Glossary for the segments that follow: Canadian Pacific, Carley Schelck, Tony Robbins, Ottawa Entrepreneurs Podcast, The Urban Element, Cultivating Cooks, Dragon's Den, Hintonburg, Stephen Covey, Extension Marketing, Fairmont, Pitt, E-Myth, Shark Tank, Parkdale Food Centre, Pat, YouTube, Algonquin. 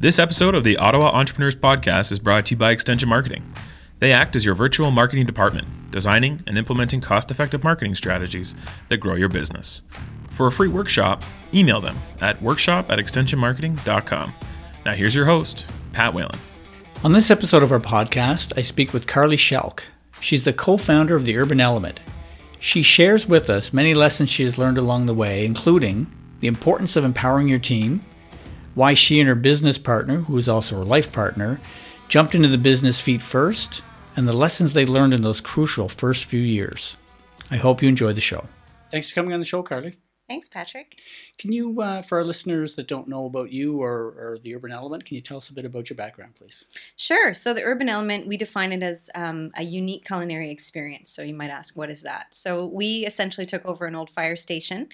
This episode of the Ottawa Entrepreneurs Podcast is brought to you by Extension Marketing. They act as your virtual marketing department, designing and implementing cost-effective marketing strategies that grow your business. For a free workshop, email them at workshop@extensionmarketing.com. Now here's your host, Pat Whalen. On this episode of our podcast, I speak with Carley Schelck. She's the co-founder of The Urban Element. She shares with us many lessons she has learned along the way, including the importance of empowering your team, why she and her business partner, who is also her life partner, jumped into the business feet first, and the lessons they learned in those crucial first few years. I hope you enjoy the show. Thanks for coming on the show, Carley. Thanks, Patrick. Can you, for our listeners that don't know about you or the Urban Element, can you tell us a bit about your background, please? Sure. So the Urban Element, we define it as a unique culinary experience. So you might ask, what is that? So we essentially took over an old fire station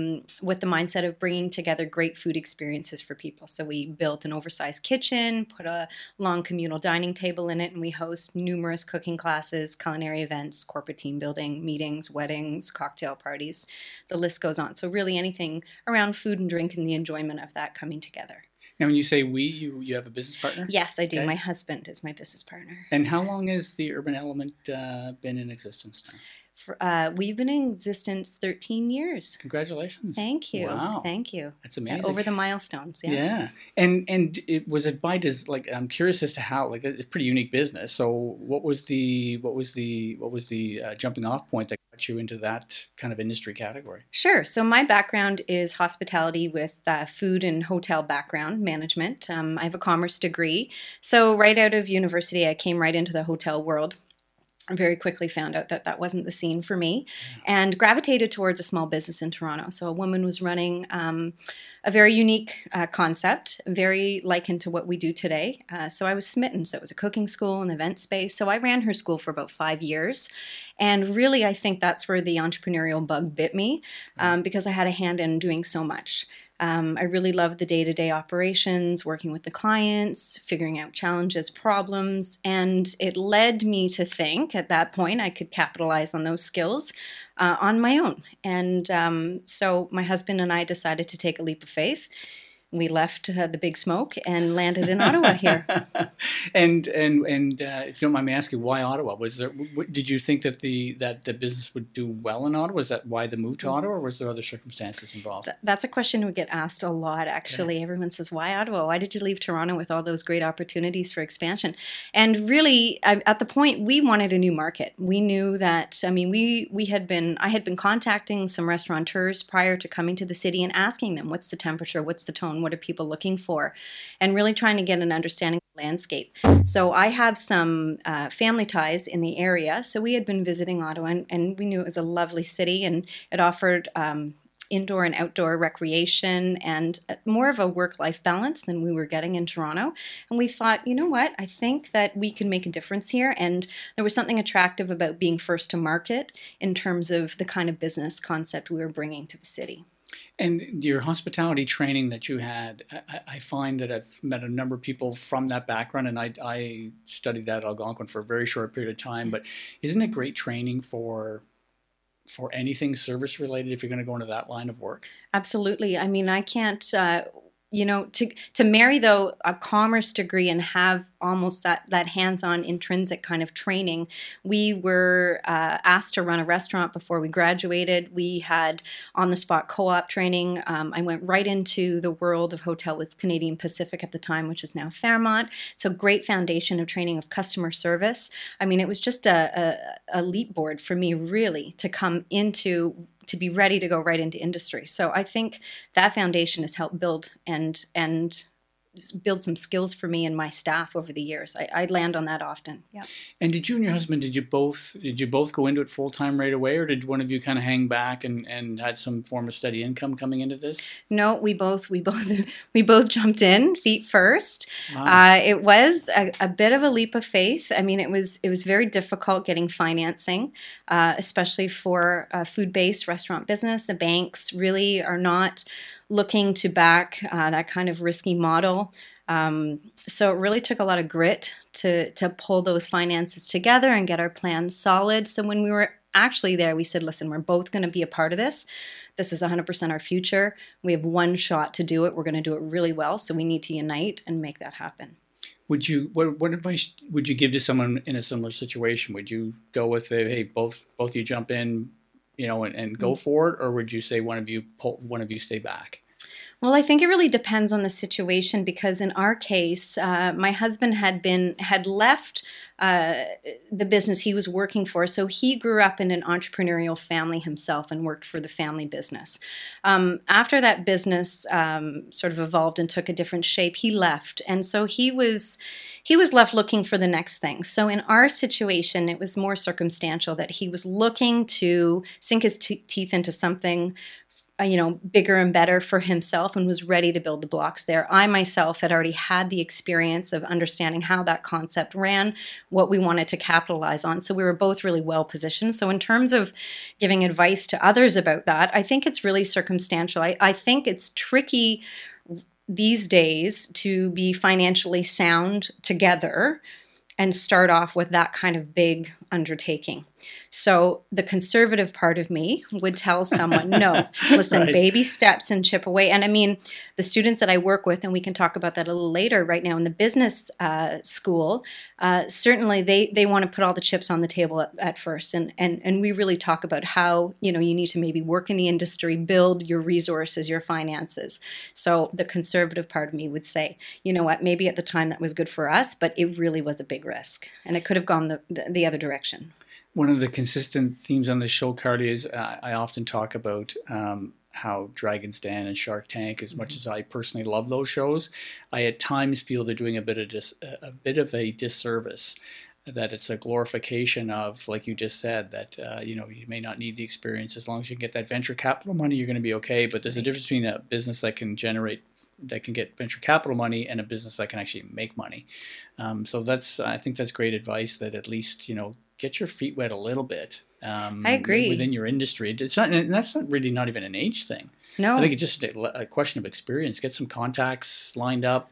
with the mindset of bringing together great food experiences for people. So we built an oversized kitchen, put a long communal dining table in it, and we host numerous cooking classes, culinary events, corporate team building, meetings, weddings, cocktail parties. The list goes on. So really anything around food and drink and the enjoyment of that coming together. Now, when you say we, you have a business partner? Yes, I do. Okay. My husband is my business partner. And how long has the Urban Element been in existence now? We've been in existence 13 years. Congratulations. Thank you. Wow. Thank you. That's amazing. Over the milestones, yeah. Yeah. And I'm curious as to how, like, it's a pretty unique business. So what was the jumping off point that got you into that kind of industry category? Sure. So my background is hospitality with food and hotel background management. I have a commerce degree. So right out of university, I came right into the hotel world. Very quickly found out that that wasn't the scene for me and gravitated towards a small business in Toronto. So a woman was running a very unique concept, very likened to what we do today. So I was smitten. So it was a cooking school, an event space. So I ran her school for about 5 years. And really, I think that's where the entrepreneurial bug bit me because I had a hand in doing so much. I really loved the day-to-day operations, working with the clients, figuring out challenges, problems, and it led me to think at that point I could capitalize on those skills on my own. And so my husband and I decided to take a leap of faith. We left the big smoke and landed in Ottawa here. And if you don't mind me asking, why Ottawa? Did you think that the business would do well in Ottawa? Is that why the move to Ottawa, or was there other circumstances involved? That's a question we get asked a lot, actually. Okay. Everyone says, why Ottawa? Why did you leave Toronto with all those great opportunities for expansion? And really, at the point, we wanted a new market. We knew that, I mean, I had been contacting some restaurateurs prior to coming to the city and asking them, what's the temperature, what's the tone? What are people looking for? And really trying to get an understanding of the landscape. So I have some family ties in the area. So we had been visiting Ottawa and we knew it was a lovely city and it offered indoor and outdoor recreation and more of a work-life balance than we were getting in Toronto. And we thought, you know what, I think that we can make a difference here. And there was something attractive about being first to market in terms of the kind of business concept we were bringing to the city. And your hospitality training that you had, I find that I've met a number of people from that background, and I studied at Algonquin for a very short period of time, but isn't it great training for anything service related if you're going to go into that line of work? Absolutely. I mean, I can't, to marry though a commerce degree and have almost that hands-on intrinsic kind of training. We were asked to run a restaurant before we graduated. We had on-the-spot co-op training. I went right into the world of hotel with Canadian Pacific at the time, which is now Fairmont. So great foundation of training of customer service. I mean, it was just a leap board for me really to be ready to go right into industry. So I think that foundation has helped build and build some skills for me and my staff over the years. I land on that often. Yeah. And did you and your husband, did you both go into it full time right away, or did one of you kind of hang back and had some form of steady income coming into this? No, we both jumped in feet first. Wow. It was a bit of a leap of faith. I mean, it was very difficult getting financing, especially for a food-based restaurant business. The banks really are not looking to back that kind of risky model. So it really took a lot of grit to pull those finances together and get our plans solid. So when we were actually there, we said, listen, we're both going to be a part of this. This is 100% our future. We have one shot to do it. We're going to do it really well. So we need to unite and make that happen. Would you, what advice would you give to someone in a similar situation? Would you go with, hey, both you jump in, and go for it? Or would you say one of you stay back? Well, I think it really depends on the situation, because in our case, my husband had left the business he was working for. So he grew up in an entrepreneurial family himself and worked for the family business. After that business sort of evolved and took a different shape, he left. And so he was left looking for the next thing. So in our situation, it was more circumstantial that he was looking to sink his teeth into something bigger and better for himself, and was ready to build the blocks there. I myself had already had the experience of understanding how that concept ran, what we wanted to capitalize on. So we were both really well positioned. So in terms of giving advice to others about that, I think it's really circumstantial. I think it's tricky these days to be financially sound together and start off with that kind of big undertaking. So the conservative part of me would tell someone, no, listen, right. Baby steps and chip away. And I mean, the students that I work with, and we can talk about that a little later right now in the business school, certainly they want to put all the chips on the table at first. And we really talk about how, you need to maybe work in the industry, build your resources, your finances. So the conservative part of me would say, you know what, maybe at the time that was good for us, but it really was a big risk. And it could have gone the other direction. One of the consistent themes on this show, Carley, is I often talk about how Dragon's Den and Shark Tank, as much as I personally love those shows, I at times feel they're doing a bit of a disservice. That it's a glorification of, like you just said, that you may not need the experience. As long as you can get that venture capital money, you're going to be okay. But there's a difference between a business that can get venture capital money and a business that can actually make money. So I think that's great advice, that at least, get your feet wet a little bit. I agree. Within your industry. It's not, and that's not even an age thing. No. I think it's just a question of experience. Get some contacts lined up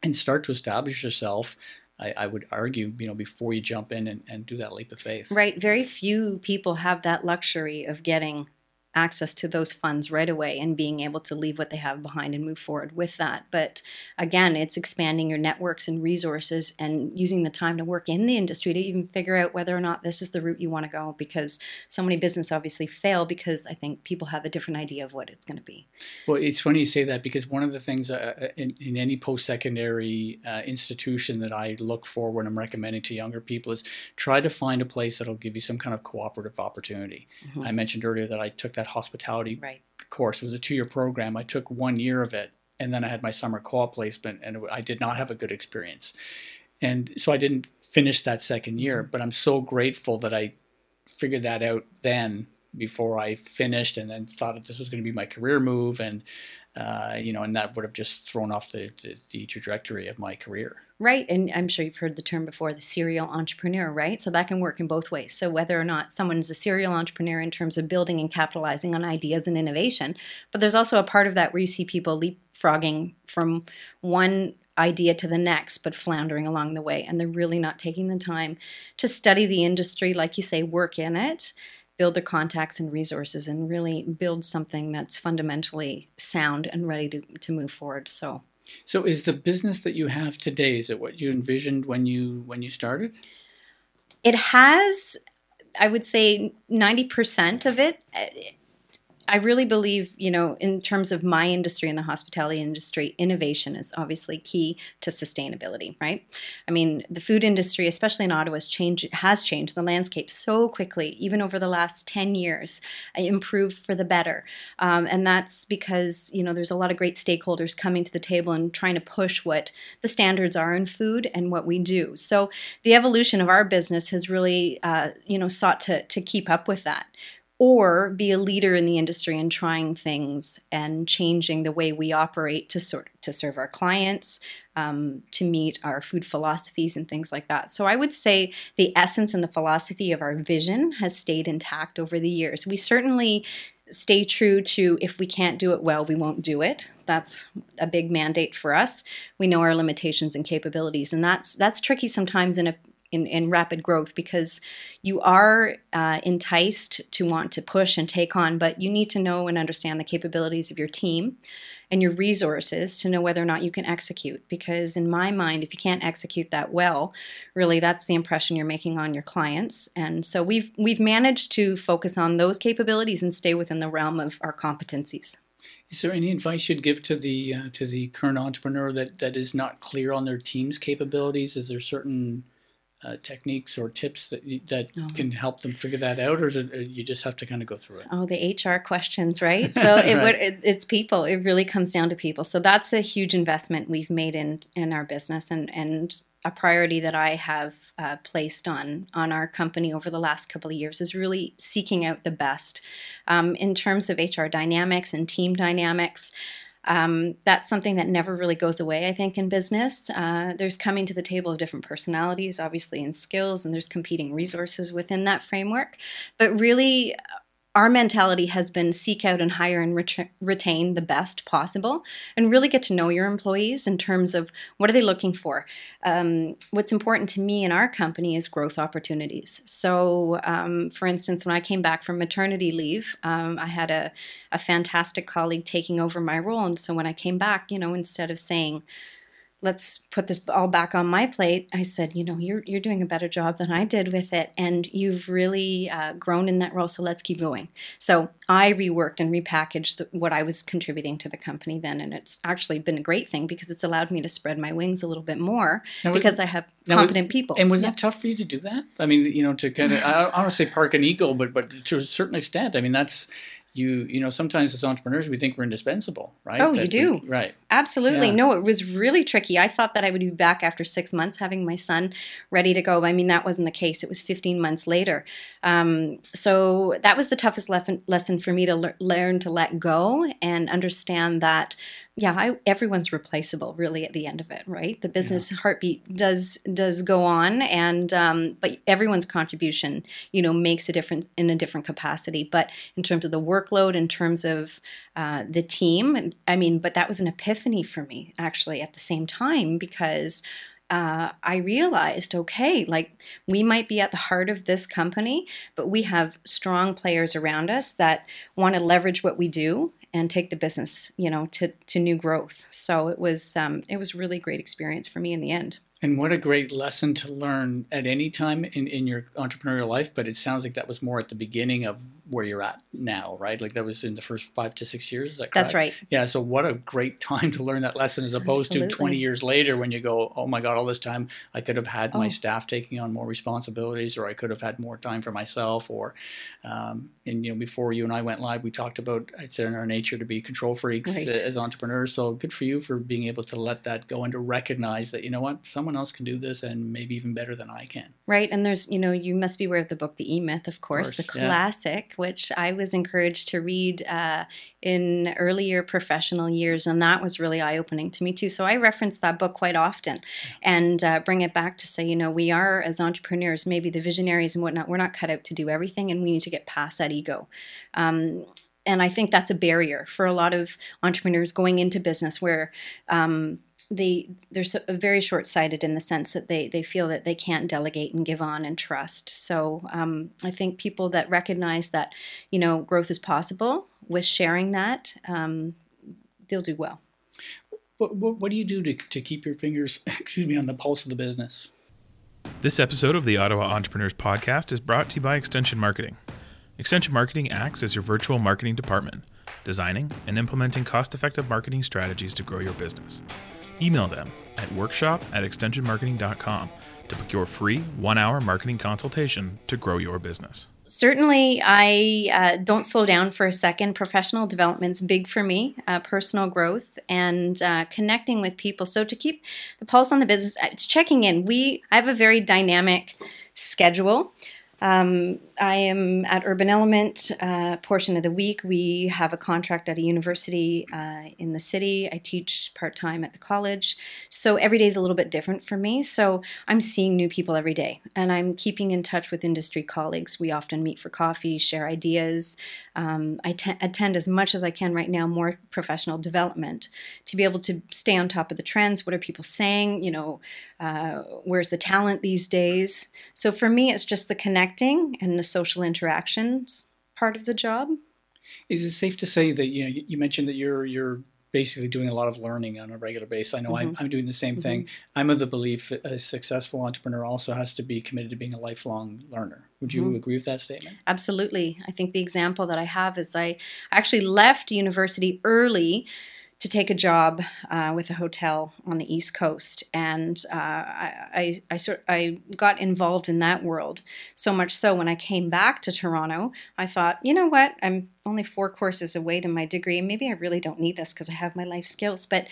and start to establish yourself. I would argue, before you jump in and do that leap of faith. Right. Very few people have that luxury of getting access to those funds right away and being able to leave what they have behind and move forward with that. But again, it's expanding your networks and resources and using the time to work in the industry to even figure out whether or not this is the route you want to go, because so many businesses obviously fail because I think people have a different idea of what it's going to be. Well, it's funny you say that, because one of the things in any post-secondary institution that I look for when I'm recommending to younger people is try to find a place that'll give you some kind of cooperative opportunity. Mm-hmm. I mentioned earlier that I took that hospitality course. It was a 2-year program. I took 1 year of it, and then I had my summer co-op placement, and I did not have a good experience. And so I didn't finish that second year, but I'm so grateful that I figured that out then before I finished, and then thought that this was going to be my career move, and and that would have just thrown off the trajectory of my career. Right. And I'm sure you've heard the term before, the serial entrepreneur, right? So that can work in both ways. So whether or not someone's a serial entrepreneur in terms of building and capitalizing on ideas and innovation, but there's also a part of that where you see people leapfrogging from one idea to the next, but floundering along the way. And they're really not taking the time to study the industry, like you say, work in it, build their contacts and resources, and really build something that's fundamentally sound and ready to move forward. So is the business that you have today, is it what you envisioned when you started? It has, I would say, 90% of it. I really believe, in terms of my industry and the hospitality industry, innovation is obviously key to sustainability, right? I mean, the food industry, especially in Ottawa, has changed the landscape so quickly, even over the last 10 years, improved for the better. And that's because, there's a lot of great stakeholders coming to the table and trying to push what the standards are in food and what we do. So the evolution of our business has really, sought to keep up with that, or be a leader in the industry and trying things and changing the way we operate to serve our clients, to meet our food philosophies and things like that. So I would say the essence and the philosophy of our vision has stayed intact over the years. We certainly stay true to, if we can't do it well, we won't do it. That's a big mandate for us. We know our limitations and capabilities, and that's tricky sometimes in a in rapid growth, because you are enticed to want to push and take on, but you need to know and understand the capabilities of your team and your resources to know whether or not you can execute. Because in my mind, if you can't execute that well, really that's the impression you're making on your clients. And so we've managed to focus on those capabilities and stay within the realm of our competencies. Is there any advice you'd give to the current entrepreneur that is not clear on their team's capabilities? Is there certain techniques or tips that can help them figure that out, or you just have to kind of go through it? Oh, the HR questions, right? So it's people. It really comes down to people. So that's a huge investment we've made in our business, and a priority that I have placed on our company over the last couple of years is really seeking out the best in terms of HR dynamics and team dynamics. That's something that never really goes away, I think, in business. There's coming to the table of different personalities, obviously, and skills, and there's competing resources within that framework. But really, our mentality has been seek out and hire and retain the best possible, and really get to know your employees in terms of what are they looking for. What's important to me in our company is growth opportunities. So, for instance, when I came back from maternity leave, I had a fantastic colleague taking over my role. And so when I came back, instead of saying, let's put this all back on my plate, I said, you're doing a better job than I did with it, and you've really grown in that role, so let's keep going. So I reworked and repackaged what I was contributing to the company then, and it's actually been a great thing because it's allowed me to spread my wings a little bit more I have competent people. And was that tough for you to do that? I mean, to kind of, I don't want to say park an ego, but to a certain extent, I mean, that's... You know, sometimes as entrepreneurs, we think we're indispensable, right? Oh, that you do. Right. Absolutely. Yeah. No, it was really tricky. I thought that I would be back after 6 months having my son ready to go. I mean, that wasn't the case. It was 15 months later. So that was the toughest lesson for me to learn to let go and understand that, everyone's replaceable really at the end of it, right? The business heartbeat does go on, and but everyone's contribution, makes a difference in a different capacity. But in terms of the workload, in terms of the team, but that was an epiphany for me actually at the same time, because I realized, we might be at the heart of this company, but we have strong players around us that want to leverage what we do and take the business, to new growth. So it was really great experience for me in the end. And what a great lesson to learn at any time in your entrepreneurial life. But it sounds like that was more at the beginning of where you're at now, right? Like that was in the first 5 to 6 years. Is that correct? That's right. Yeah. So what a great time to learn that lesson as opposed to 20 years later when you go, oh my God, all this time I could have had my staff taking on more responsibilities, or I could have had more time for myself, or, before you and I went live, we talked about it's in our nature to be control freaks as entrepreneurs. So good for you for being able to let that go and to recognize that, someone else can do this, and maybe even better than I can. Right. And there's, you must be aware of the book, The E-Myth, of course the classic, which I was encouraged to read in earlier professional years. And that was really eye-opening to me too. So I reference that book quite often and bring it back to say, we are as entrepreneurs, maybe the visionaries and whatnot, we're not cut out to do everything, and we need to get past that ego. And I think that's a barrier for a lot of entrepreneurs going into business where, they're so very short-sighted in the sense that they feel that they can't delegate and give on and trust. So I think people that recognize that, growth is possible with sharing that, they'll do well. What do you do to keep your fingers, on the pulse of the business? This episode of the Ottawa Entrepreneurs Podcast is brought to you by Extension Marketing. Extension Marketing acts as your virtual marketing department, designing and implementing cost-effective marketing strategies to grow your business. Email them at workshop@extensionmarketing.com to book your free 1-hour marketing consultation to grow your business. Certainly, I don't slow down for a second. Professional development's big for me, personal growth, and connecting with people. So to keep the pulse on the business, it's checking in. I have a very dynamic schedule. I am at Urban Element portion of the week. We have a contract at a university in the city. I teach part-time at the college. So every day is a little bit different for me. So I'm seeing new people every day, and I'm keeping in touch with industry colleagues. We often meet for coffee, share ideas. I attend as much as I can right now, more professional development to be able to stay on top of the trends. What are people saying? You know, where's the talent these days? So for me, it's just the connecting and the social interactions part of the job. Is it safe to say that, you know, you mentioned that you're basically doing a lot of learning on a regular basis? I know I'm doing the same thing. I'm of the belief a successful entrepreneur also has to be committed to being a lifelong learner. Would you agree with that statement? Absolutely. I think the example that I have is I actually left university early to take a job with a hotel on the East Coast, and I got involved in that world so much so when I came back to Toronto, I thought, you know what, I'm only 4 courses away to my degree, and maybe I really don't need this because I have my life skills. But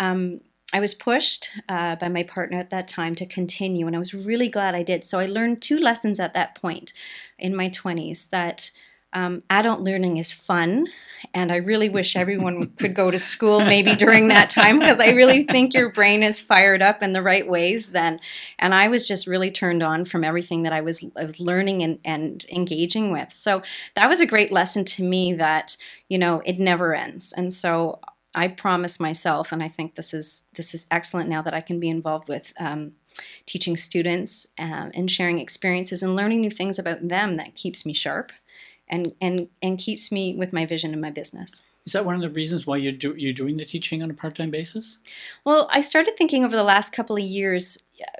I was pushed by my partner at that time to continue, and I was really glad I did. So I learned 2 lessons at that point in my 20s that adult learning is fun, and I really wish everyone could go to school maybe during that time, because I really think your brain is fired up in the right ways then. And I was just really turned on from everything that I was learning and engaging with. So that was a great lesson to me that, you know, it never ends. And so I promise myself, and I think this is excellent now that I can be involved with teaching students and sharing experiences and learning new things about them, that keeps me sharp. And keeps me with my vision and my business. Is that one of the reasons why you're doing the teaching on a part-time basis? Well, I started thinking over the last couple of years,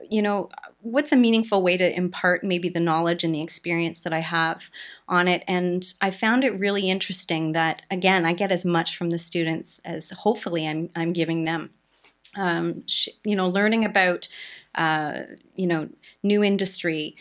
you know, what's a meaningful way to impart maybe the knowledge and the experience that I have on it? And I found it really interesting that, again, I get as much from the students as hopefully I'm giving them. You know, learning about, you know, new industry,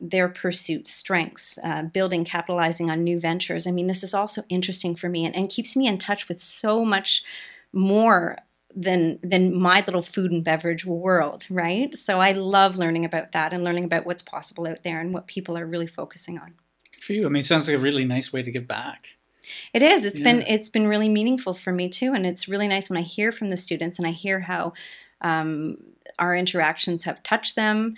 their pursuits, strengths, building, capitalizing on new ventures. I mean, this is also interesting for me and keeps me in touch with so much more than my little food and beverage world, right? So I love learning about that and learning about what's possible out there and what people are really focusing on. Good for you. I mean, it sounds like a really nice way to give back. It is. It's been really meaningful for me too. And it's really nice when I hear from the students and I hear how our interactions have touched them.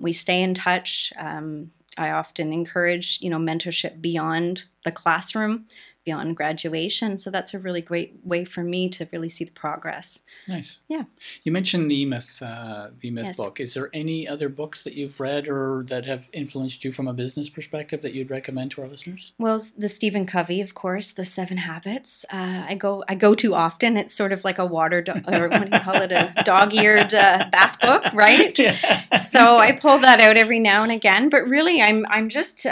We stay in touch. I often encourage, you know, mentorship beyond the classroom, beyond graduation. So that's a really great way for me to really see the progress. Nice. Yeah. You mentioned the E-Myth, yes, book. Is there any other books that you've read or that have influenced you from a business perspective that you'd recommend to our listeners? Well, the Stephen Covey, of course, the 7 Habits. I go to often. It's sort of like a or what do you call it? A dog-eared bath book, right? Yeah. So I pull that out every now and again. But really, I'm just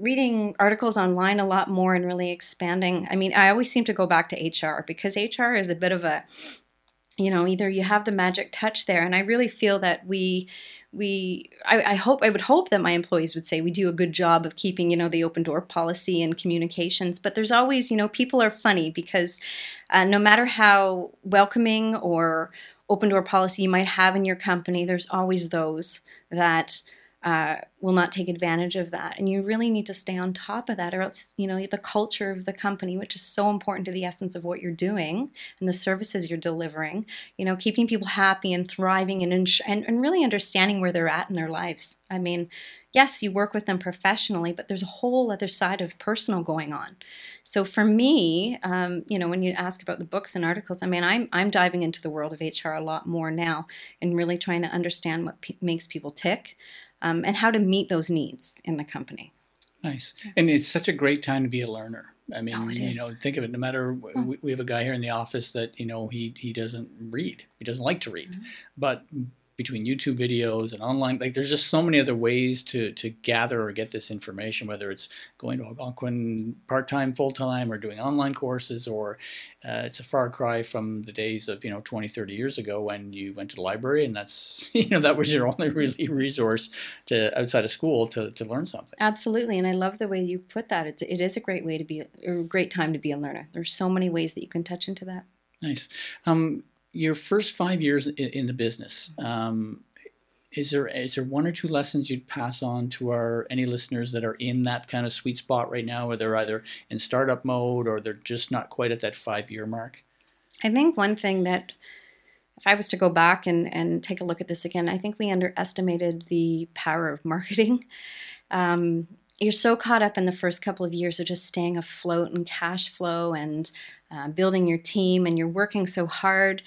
reading articles online a lot more and really expanding. I mean, I always seem to go back to HR because HR is a bit of a, you know, either you have the magic touch there. And I really feel that I would hope that my employees would say we do a good job of keeping, you know, the open door policy and communications. But there's always, you know, people are funny because no matter how welcoming or open door policy you might have in your company, there's always those that will not take advantage of that. And you really need to stay on top of that, or else, you know, the culture of the company, which is so important to the essence of what you're doing and the services you're delivering, you know, keeping people happy and thriving and really understanding where they're at in their lives. I mean, yes, you work with them professionally, but there's a whole other side of personal going on. So for me, you know, when you ask about the books and articles, I mean, I'm diving into the world of HR a lot more now and really trying to understand what makes people tick. And how to meet those needs in the company. Nice. And it's such a great time to be a learner. I mean, you know, think of it, no matter, we have a guy here in the office that, you know, he doesn't read. He doesn't like to read. But between YouTube videos and online, like there's just so many other ways to gather or get this information, whether it's going to Algonquin part-time, full-time, or doing online courses, or it's a far cry from the days of, you know, 20, 30 years ago when you went to the library and that's, you know, that was your only really resource to outside of school to learn something. Absolutely. And I love the way you put that. It is a great way to be, a great time to be a learner. There's so many ways that you can touch into that. Nice. Your first 5 years in the business, Is there one or two lessons you'd pass on to any listeners that are in that kind of sweet spot right now, where they're either in startup mode or they're just not quite at that 5-year mark? I think one thing that, if I was to go back and take a look at this again, I think we underestimated the power of marketing. You're so caught up in the first couple of years of just staying afloat and cash flow and building your team, and you're working so hard.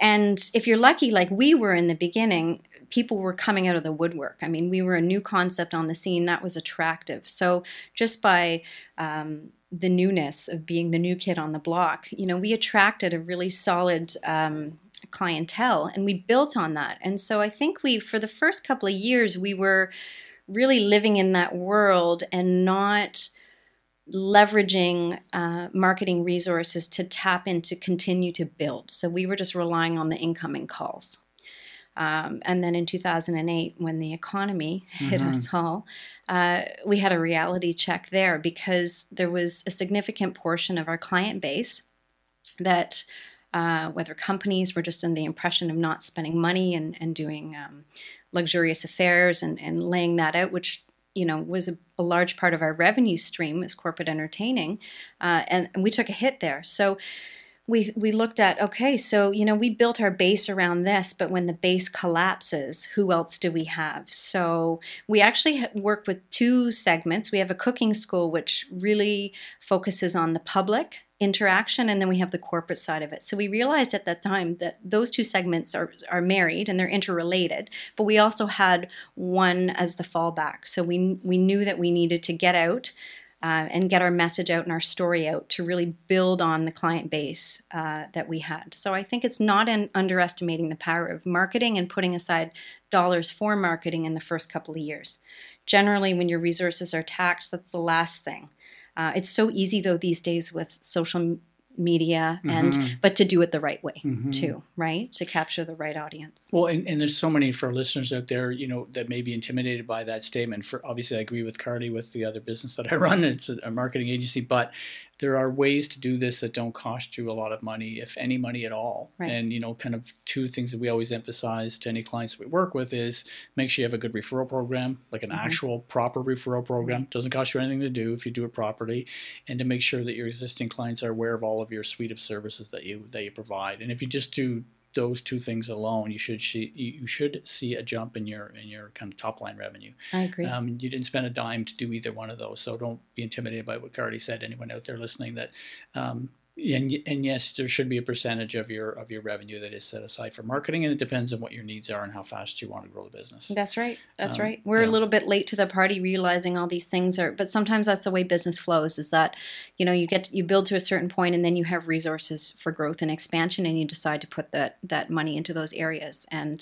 And if you're lucky, like we were in the beginning, people were coming out of the woodwork. I mean, we were a new concept on the scene. That was attractive. So just by the newness of being the new kid on the block, you know, we attracted a really solid clientele, and we built on that. And so I think for the first couple of years, we were really living in that world and not leveraging marketing resources to tap into continue to build. So we were just relying on the incoming calls. And then in 2008, when the economy hit us all, we had a reality check there, because there was a significant portion of our client base that, whether companies were just in the impression of not spending money and doing luxurious affairs and laying that out, which, you know, was a large part of our revenue stream as corporate entertaining. And we took a hit there. So we looked at, okay, so, you know, we built our base around this, but when the base collapses, who else do we have? So we actually work with two segments. We have a cooking school, which really focuses on the public interaction, and then we have the corporate side of it. So we realized at that time that those two segments are married and they're interrelated, but we also had one as the fallback. So we knew that we needed to get out and get our message out and our story out to really build on the client base that we had. So I think it's not underestimating the power of marketing and putting aside dollars for marketing in the first couple of years. Generally, when your resources are taxed, that's the last thing. It's so easy, though, these days with social media, but to do it the right way too, right? To capture the right audience. Well, and there's so many, for listeners out there, you know, that may be intimidated by that statement. For obviously, I agree with Carley with the other business that I run. It's a marketing agency, but there are ways to do this that don't cost you a lot of money, if any money at all. Right. And, you know, kind of two things that we always emphasize to any clients that we work with is make sure you have a good referral program, like an actual proper referral program. Doesn't cost you anything to do if you do it properly, and to make sure that your existing clients are aware of all of your suite of services that you provide. And if you just do those two things alone, you should see a jump in your kind of top line revenue. I agree. You didn't spend a dime to do either one of those, so don't be intimidated by what Carley said. Anyone out there listening that, and yes, there should be a percentage of your revenue that is set aside for marketing, and it depends on what your needs are and how fast you want to grow the business. That's right. That's right. We're a little bit late to the party, realizing all these things but sometimes that's the way business flows, is that, you know, you build to a certain point and then you have resources for growth and expansion, and you decide to put that money into those areas. And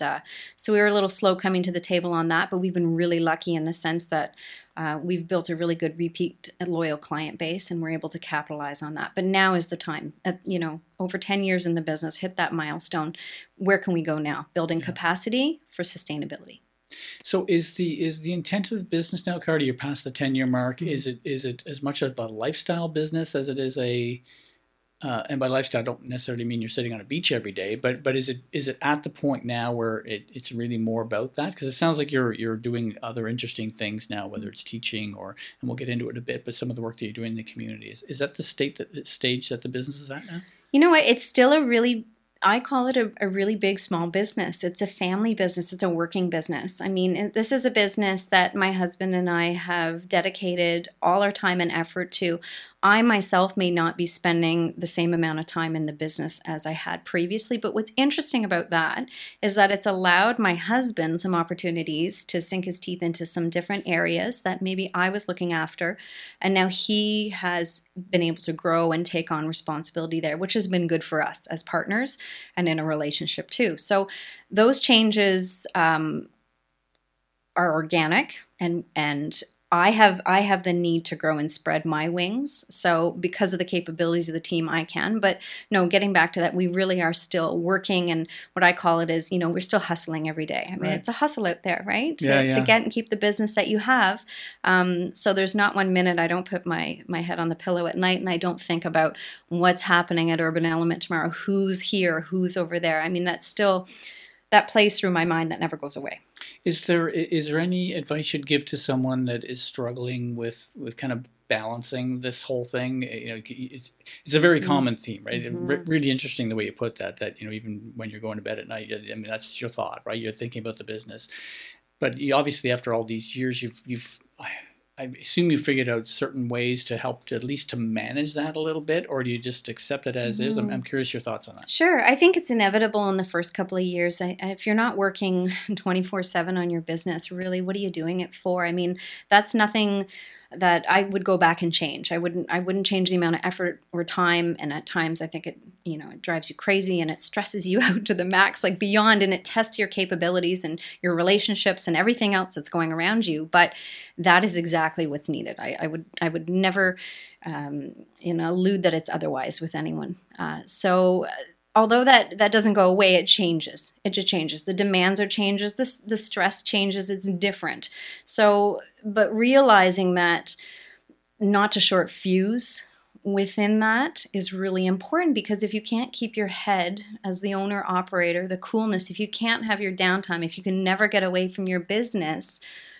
so we were a little slow coming to the table on that, but we've been really lucky in the sense that we've built a really good repeat and loyal client base, and we're able to capitalize on that. But now is the time, over 10 years in the business, hit that milestone. Where can we go now? Building capacity for sustainability. So is the intent of the business now, Carley, you're past the 10-year mark. Is it as much of a lifestyle business as it is a and by lifestyle, I don't necessarily mean you're sitting on a beach every day, but is it at the point now where it's really more about that? Because it sounds like you're doing other interesting things now, whether it's teaching or, and we'll get into it a bit, but some of the work that you're doing in the community. Is that the stage that the business is at now? You know what? It's still I call it a really big small business. It's a family business. It's a working business. I mean, this is a business that my husband and I have dedicated all our time and effort to. I myself may not be spending the same amount of time in the business as I had previously, but what's interesting about that is that it's allowed my husband some opportunities to sink his teeth into some different areas that maybe I was looking after, and now he has been able to grow and take on responsibility there, which has been good for us as partners and in a relationship too. So those changes are organic, and I have the need to grow and spread my wings. So because of the capabilities of the team, I can. But no, getting back to that, we really are still working, and what I call it is, you know, we're still hustling every day. I mean, It's a hustle out there, right? To get and keep the business that you have. So there's not one minute I don't put my head on the pillow at night and I don't think about what's happening at Urban Element tomorrow, who's here, who's over there. I mean, that's still that plays through my mind that never goes away. Is there any advice you'd give to someone that is struggling with kind of balancing this whole thing? You know, it's a very common theme, right? Mm-hmm. Really interesting the way you put that, you know, even when you're going to bed at night, I mean, that's your thought, right? You're thinking about the business. But you obviously, after all these years, I assume you figured out certain ways to help to at least to manage that a little bit, or do you just accept it as is? I'm curious your thoughts on that. Sure. I think it's inevitable in the first couple of years. If you're not working 24/7 on your business, really, what are you doing it for? I mean, that's nothing that I would go back and change. I wouldn't change the amount of effort or time. And at times I think it drives you crazy and it stresses you out to the max, like beyond, and it tests your capabilities and your relationships and everything else that's going around you. But that is exactly what's needed. I would never, allude that it's otherwise with anyone. Although that doesn't go away, it changes. It just changes. The demands are changes. The stress changes. It's different. So, but realizing that, not to short fuse within that is really important, because if you can't keep your head as the owner operator, the coolness, if you can't have your downtime, if you can never get away from your business,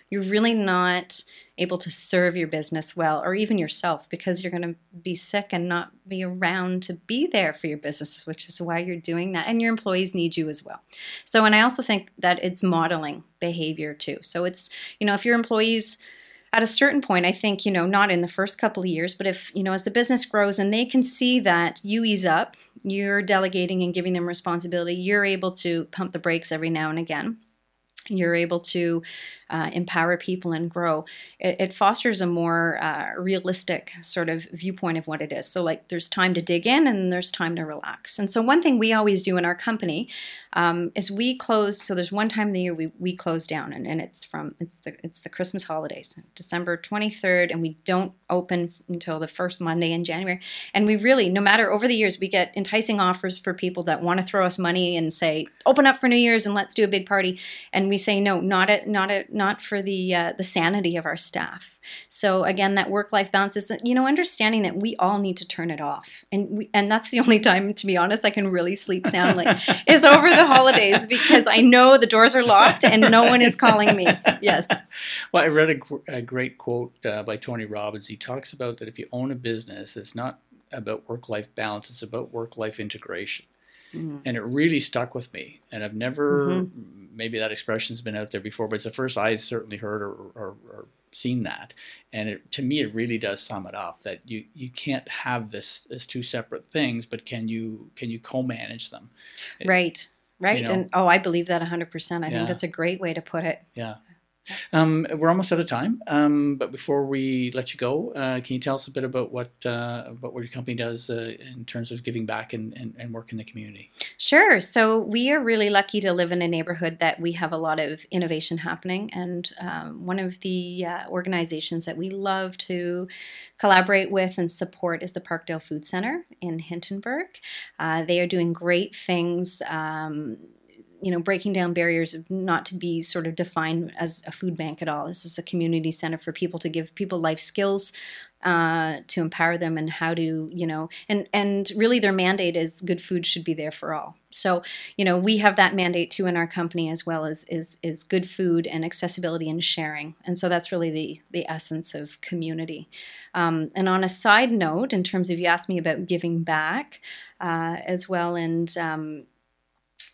you're really not able to serve your business well, or even yourself, because you're going to be sick and not be around to be there for your business, which is why you're doing that. And your employees need you as well. So, and I also think that it's modeling behavior too. So it's, if your employees at a certain point, I think, not in the first couple of years, but if, as the business grows and they can see that you ease up, you're delegating and giving them responsibility, you're able to pump the brakes every now and again. You're able to empower people and grow. It fosters a more realistic sort of viewpoint of what it is. So like there's time to dig in and there's time to relax. And so one thing we always do in our company is we close. So there's one time in the year we close down, and it's the Christmas holidays, December 23rd, and we don't open until the first Monday in January. And we really, no matter over the years, we get enticing offers for people that want to throw us money and say, open up for New Year's and let's do a big party. And we say, no, not for the sanity of our staff. So again, that work-life balance is, understanding that we all need to turn it off. And that's the only time, to be honest, I can really sleep soundly is over the holidays, because I know the doors are locked and no one is calling me. Yes. Well, I read a great quote by Tony Robbins. He talks about that if you own a business, it's not about work-life balance, it's about work-life integration. Mm-hmm. And it really stuck with me. And I've never, maybe that expression's been out there before, but it's the first I certainly heard or seen that. And to me, it really does sum it up, that you can't have this as two separate things, but can you co-manage them? Right. And I believe that 100%. I think that's a great way to put it. Yeah. We're almost out of time, but before we let you go, can you tell us a bit about what your company does in terms of giving back and work in the community? Sure. So we are really lucky to live in a neighborhood that we have a lot of innovation happening, and one of the organizations that we love to collaborate with and support is the Parkdale Food Centre in Hintonburg. They are doing great things, breaking down barriers of not to be sort of defined as a food bank at all. This is a community center for people, to give people life skills to empower them, and how to, and really their mandate is good food should be there for all. So, we have that mandate too in our company, as well as is good food and accessibility and sharing. And so that's really the essence of community. And on a side note, in terms of, you asked me about giving back as well, and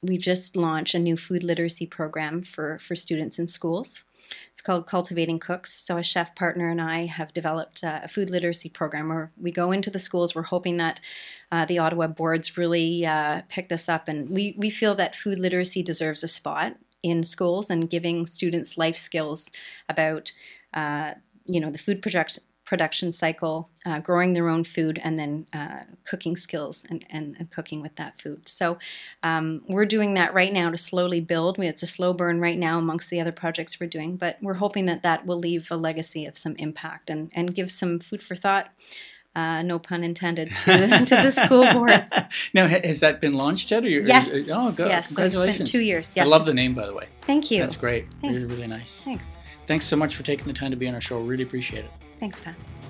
we've just launched a new food literacy program for students in schools. It's called Cultivating Cooks. So a chef partner and I have developed a food literacy program where we go into the schools. We're hoping that the Ottawa boards really pick this up. And we feel that food literacy deserves a spot in schools, and giving students life skills about, the food production cycle, growing their own food, and then cooking skills and cooking with that food. So we're doing that right now to slowly build. It's a slow burn right now amongst the other projects we're doing, but we're hoping that will leave a legacy of some impact and give some food for thought, no pun intended, to the school boards. Now, has that been launched yet? Yes. Oh, good. Yes, congratulations. So it's been 2 years. Yes. I love the name, by the way. Thank you. That's great. Thanks. Really, really nice. Thanks so much for taking the time to be on our show. Really appreciate it. Thanks, Pat.